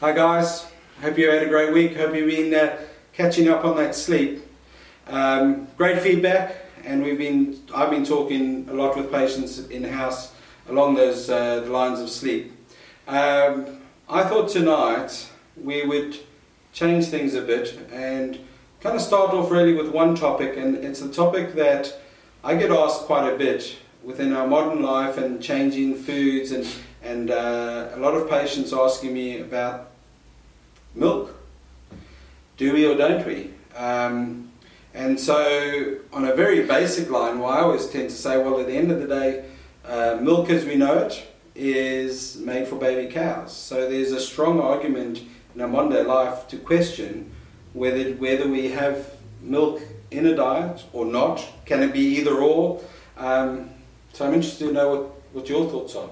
Hi guys, hope you had a great week. Hope you've been catching up on that sleep. Great feedback, and I've been talking a lot with patients in-house along those lines of sleep. I thought tonight we would change things a bit and kind of start off really with one topic, and it's a topic that I get asked quite a bit within our modern life and changing foods, and a lot of patients asking me about milk. Do we or don't we? And so on a very basic line, well, I always tend to say, well, at the end of the day, milk as we know it is made for baby cows. So there's a strong argument in our modern day life to question whether we have milk in a diet or not. Can it be either or? So I'm interested to know what your thoughts are.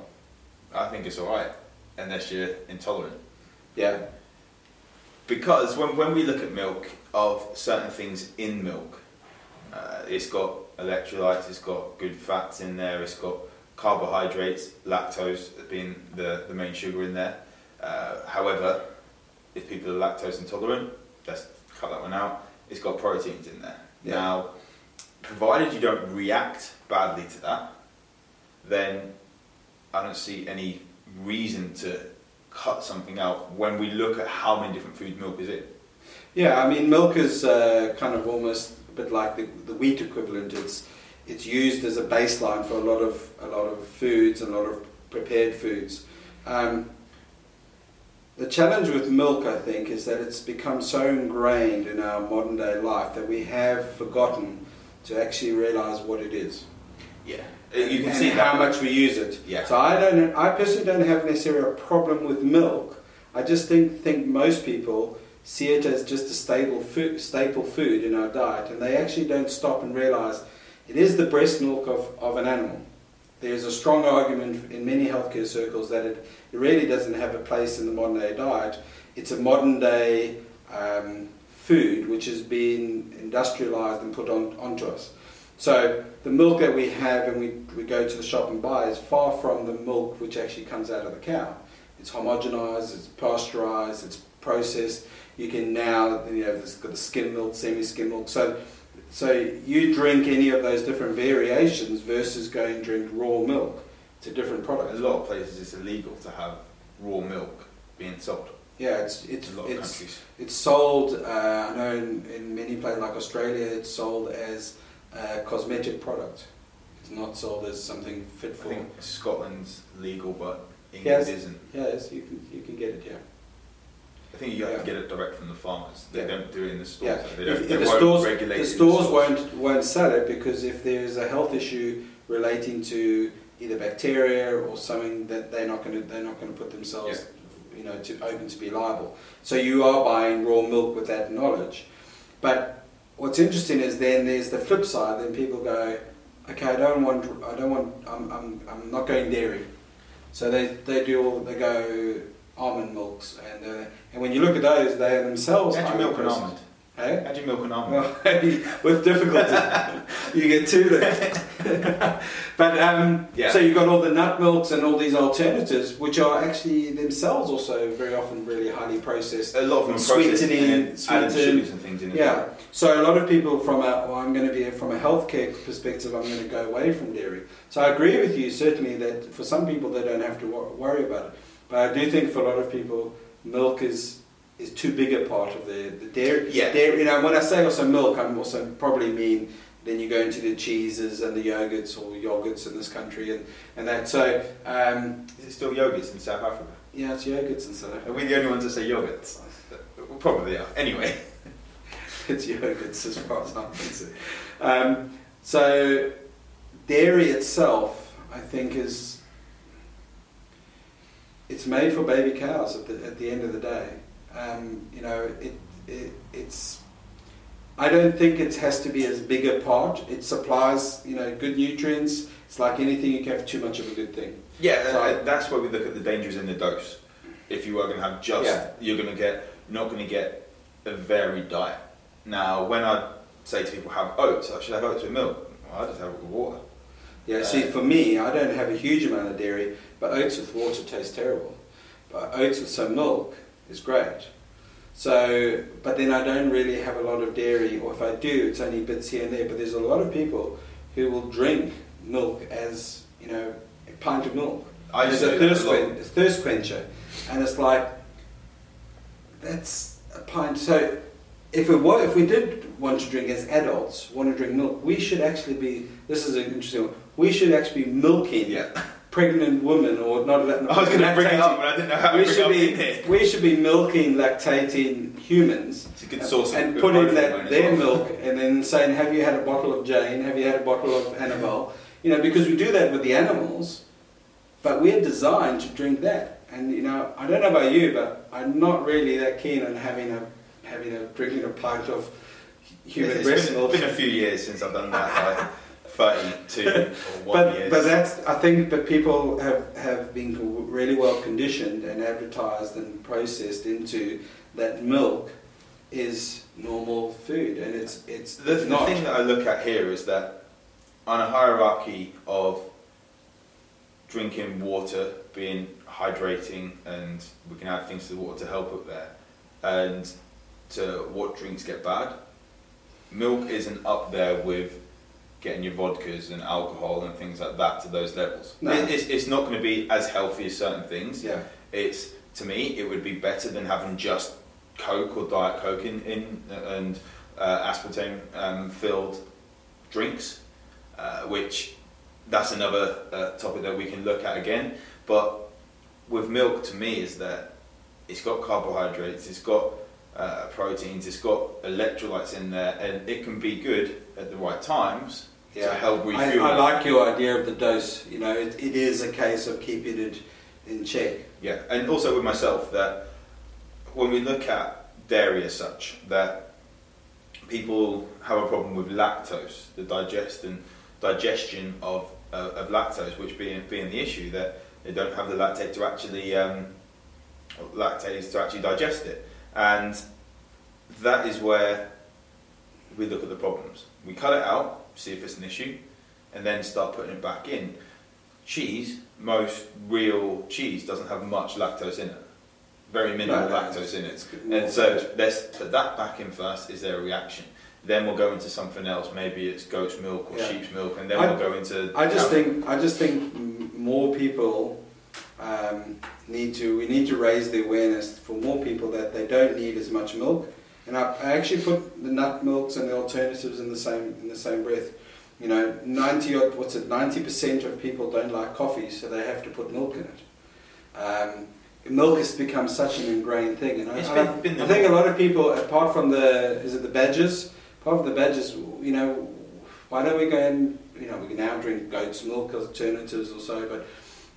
I think it's alright, unless you're intolerant. Yeah. Because when we look at milk, of certain things in milk, it's got electrolytes, it's got good fats in there, it's got carbohydrates, lactose being the main sugar in there. However, if people are lactose intolerant, let's cut that one out. It's got proteins in there. Yeah. Now, provided you don't react badly to that, then I don't see any reason to cut something out when we look at how many different foods milk is in. Yeah, I mean, milk is kind of almost a bit like the wheat equivalent. It's used as a baseline for a lot of foods and a lot of prepared foods. The challenge with milk, I think, is that it's become so ingrained in our modern day life that we have forgotten to actually realise what it is. Yeah, you can see how much we use it. Yeah. So I personally don't have necessarily a problem with milk. I just think most people see it as just a staple food in our diet, and they actually don't stop and realise it is the breast milk of an animal. There is a strong argument in many healthcare circles that it really doesn't have a place in the modern day diet. It's a modern day food which has been industrialised and put onto us. So the milk that we have and we go to the shop and buy is far from the milk which actually comes out of the cow. It's homogenised, it's pasteurised, it's processed. You can now, it's got the skim milk, semi-skim milk. So you drink any of those different variations versus go and drink raw milk. It's a different product. A lot of places it's illegal to have raw milk being sold. Yeah, it's sold. I know in many places like Australia, it's sold as a cosmetic product. It's not sold as something fit for. I think Scotland's legal, but England isn't. Yes, you can get it. Yeah. I think you have to get it direct from the farmers. They don't do it in the stores. Yeah. The stores won't sell it, because if there is a health issue relating to either bacteria or something, that they're not going to put themselves open to be liable. So you are buying raw milk with that knowledge. But what's interesting is then there's the flip side. Then people go, okay, I don't want. I'm not going dairy. So they go. Almond milks, and when you look at those, they are themselves. How do you milk an almond? Hey? How do you milk an almond? With difficulty, you get two there. But so you've got all the nut milks and all these alternatives, which are actually themselves also very often really highly processed. A lot of them sweetened sugars and things in it. Yeah, so a lot of people from a healthcare perspective, I'm going to go away from dairy. So I agree with you certainly that for some people they don't have to worry about it. But I do think for a lot of people, milk is too big a part of the dairy. Yeah. Dairy, when I say also milk, I'm also probably mean then you go into the cheeses and the yogurts in this country and that. So is it still yogurts in South Africa? Yeah, it's yogurts in South Africa. Are we the only ones that say yogurts? We probably are. Anyway, it's yogurts as far as I'm concerned. So dairy itself, I think, is. It's made for baby cows at the end of the day. It's. I don't think it has to be as big a part. It supplies good nutrients. It's like anything, you can have too much of a good thing. Yeah, so that's where we look at the dangers in the dose. If you are going to have you're not going to get a varied diet. Now, when I say to people, have oats, I should have oats with milk. Well, I just have it with water. Yeah, see, for me, I don't have a huge amount of dairy, but oats with water taste terrible. But oats with some milk is great. So, but then I don't really have a lot of dairy, or if I do, it's only bits here and there. But there's a lot of people who will drink milk as, you know, a pint of milk. It's a thirst quencher. And it's like, that's a pint. So if we did want to drink as adults, want to drink milk, we should actually be, this is an interesting one, we should actually be milking pregnant women, or not lactating. I was going to bring it up, but I didn't know how to bring it up in there. We should be milking lactating humans. It's a good source and putting their milk and then saying, have you had a bottle of Jane? Have you had a bottle of Annabelle? You know, because we do that with the animals, but we're designed to drink that. And, you know, I don't know about you, but I'm not really that keen on drinking a pint of human breast milk. It's been a few years since I've done that, like 32 or 1 year. But that's, I think that people have been really well conditioned and advertised and processed into that milk is normal food, and it's not. The thing that I look at here is that on a hierarchy of drinking water, being hydrating, and we can add things to the water to help up there, and to what drinks get bad, milk isn't up there with getting your vodkas and alcohol and things like that to those levels. No. It's not going to be as healthy as certain things. Yeah. It's, to me, it would be better than having just Coke or Diet Coke and aspartame filled drinks, which that's another topic that we can look at again. But with milk, to me, is that it's got carbohydrates, it's got proteins, it's got electrolytes in there, and it can be good at the right times to help refuel. I like your idea of the dose. You know, it is a case of keeping it in check. Yeah, and also with myself, that when we look at dairy as such, that people have a problem with lactose, the digestion of lactose, which being the issue that they don't have the lactase to actually digest it. And that is where we look at the problems. We cut it out, see if it's an issue, and then start putting it back in. Cheese, most real cheese, doesn't have much lactose in it. Very minimal lactose in it. And so let's put that back in first. Is there a reaction? Then we'll go into something else. Maybe it's goat's milk or sheep's milk, and then we'll go into. I just think more people. We need to raise the awareness for more people that they don't need as much milk, and I actually put the nut milks and the alternatives in the same breath. You know, 90% of people don't like coffee, so they have to put milk in it. Milk has become such an ingrained thing, and I think a lot of people, apart from the badgers, you know, why don't we go and, you know, we can now drink goat's milk alternatives or so, but.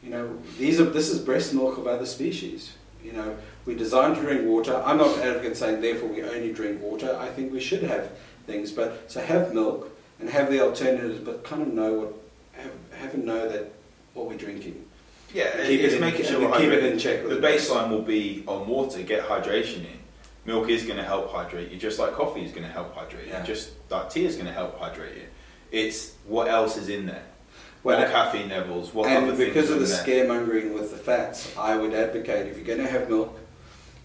You know, this is breast milk of other species. You know, we're designed to drink water. I'm not an advocate saying therefore we only drink water. I think we should have things, but so have milk and have the alternatives, but kind of know what we're drinking. Yeah, keep it in check. The baseline will be on water. Get hydration in. Milk is going to help hydrate you, just like coffee is going to help hydrate you. Yeah. Just like tea is going to help hydrate you. It's what else is in there. Well, what caffeine levels, what other things. And because of the scaremongering with the fats, I would advocate if you're going to have milk,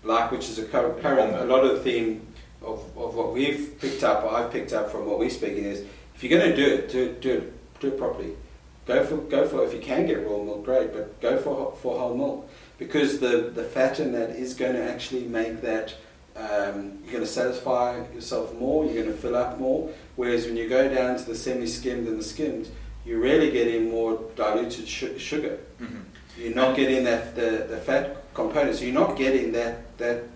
like which is a current, a lot of the theme of what we've picked up, or I've picked up from what we're speaking is, if you're going to do it properly. Go for if you can get raw milk, great, but go for whole milk, because the fat in that is going to actually make that. You're going to satisfy yourself more. You're going to fill up more. Whereas when you go down to the semi-skimmed and the skimmed. You're really getting more diluted sugar. Mm-hmm. You're not getting that the fat component. So you're not getting that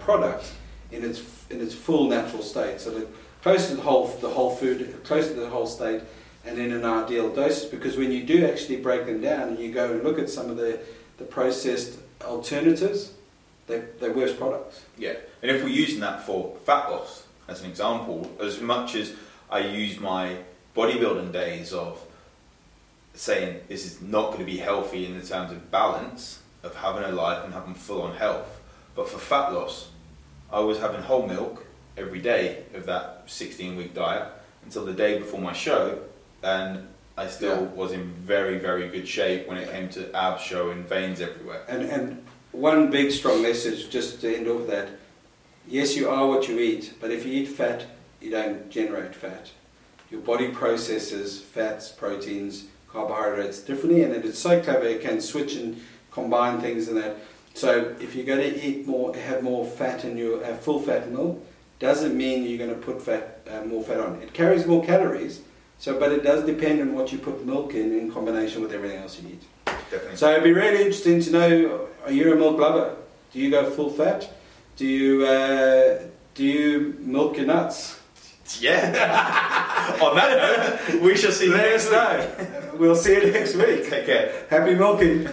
product in its full natural state. So close to the whole food, close to the whole state, and in an ideal dosage. Because when you do actually break them down and you go and look at some of the processed alternatives, they're worse products. Yeah, and if we're using that for fat loss as an example, as much as I use my bodybuilding days of saying this is not going to be healthy in the terms of balance of having a life and having full on health, but for fat loss I was having whole milk every day of that 16-week diet until the day before my show, and I still was in very, very good shape when it came to abs showing veins everywhere. And one big strong message just to end off that. Yes, you are what you eat, but if you eat fat, you don't generate fat. Your body processes fats, proteins, carbohydrates differently, and it's so clever it can switch and combine things and that. So if you're going to eat more, have more fat in your full fat meal, doesn't mean you're going to put fat more fat on. It carries more calories, so but it does depend on what you put milk in combination with everything else you eat. Definitely. So it'd be really interesting to know: are you a milk lover? Do you go full fat? Do you milk your nuts? Yeah. On that note, we shall see. Let us know. We'll see you next week. Take care. Happy milking.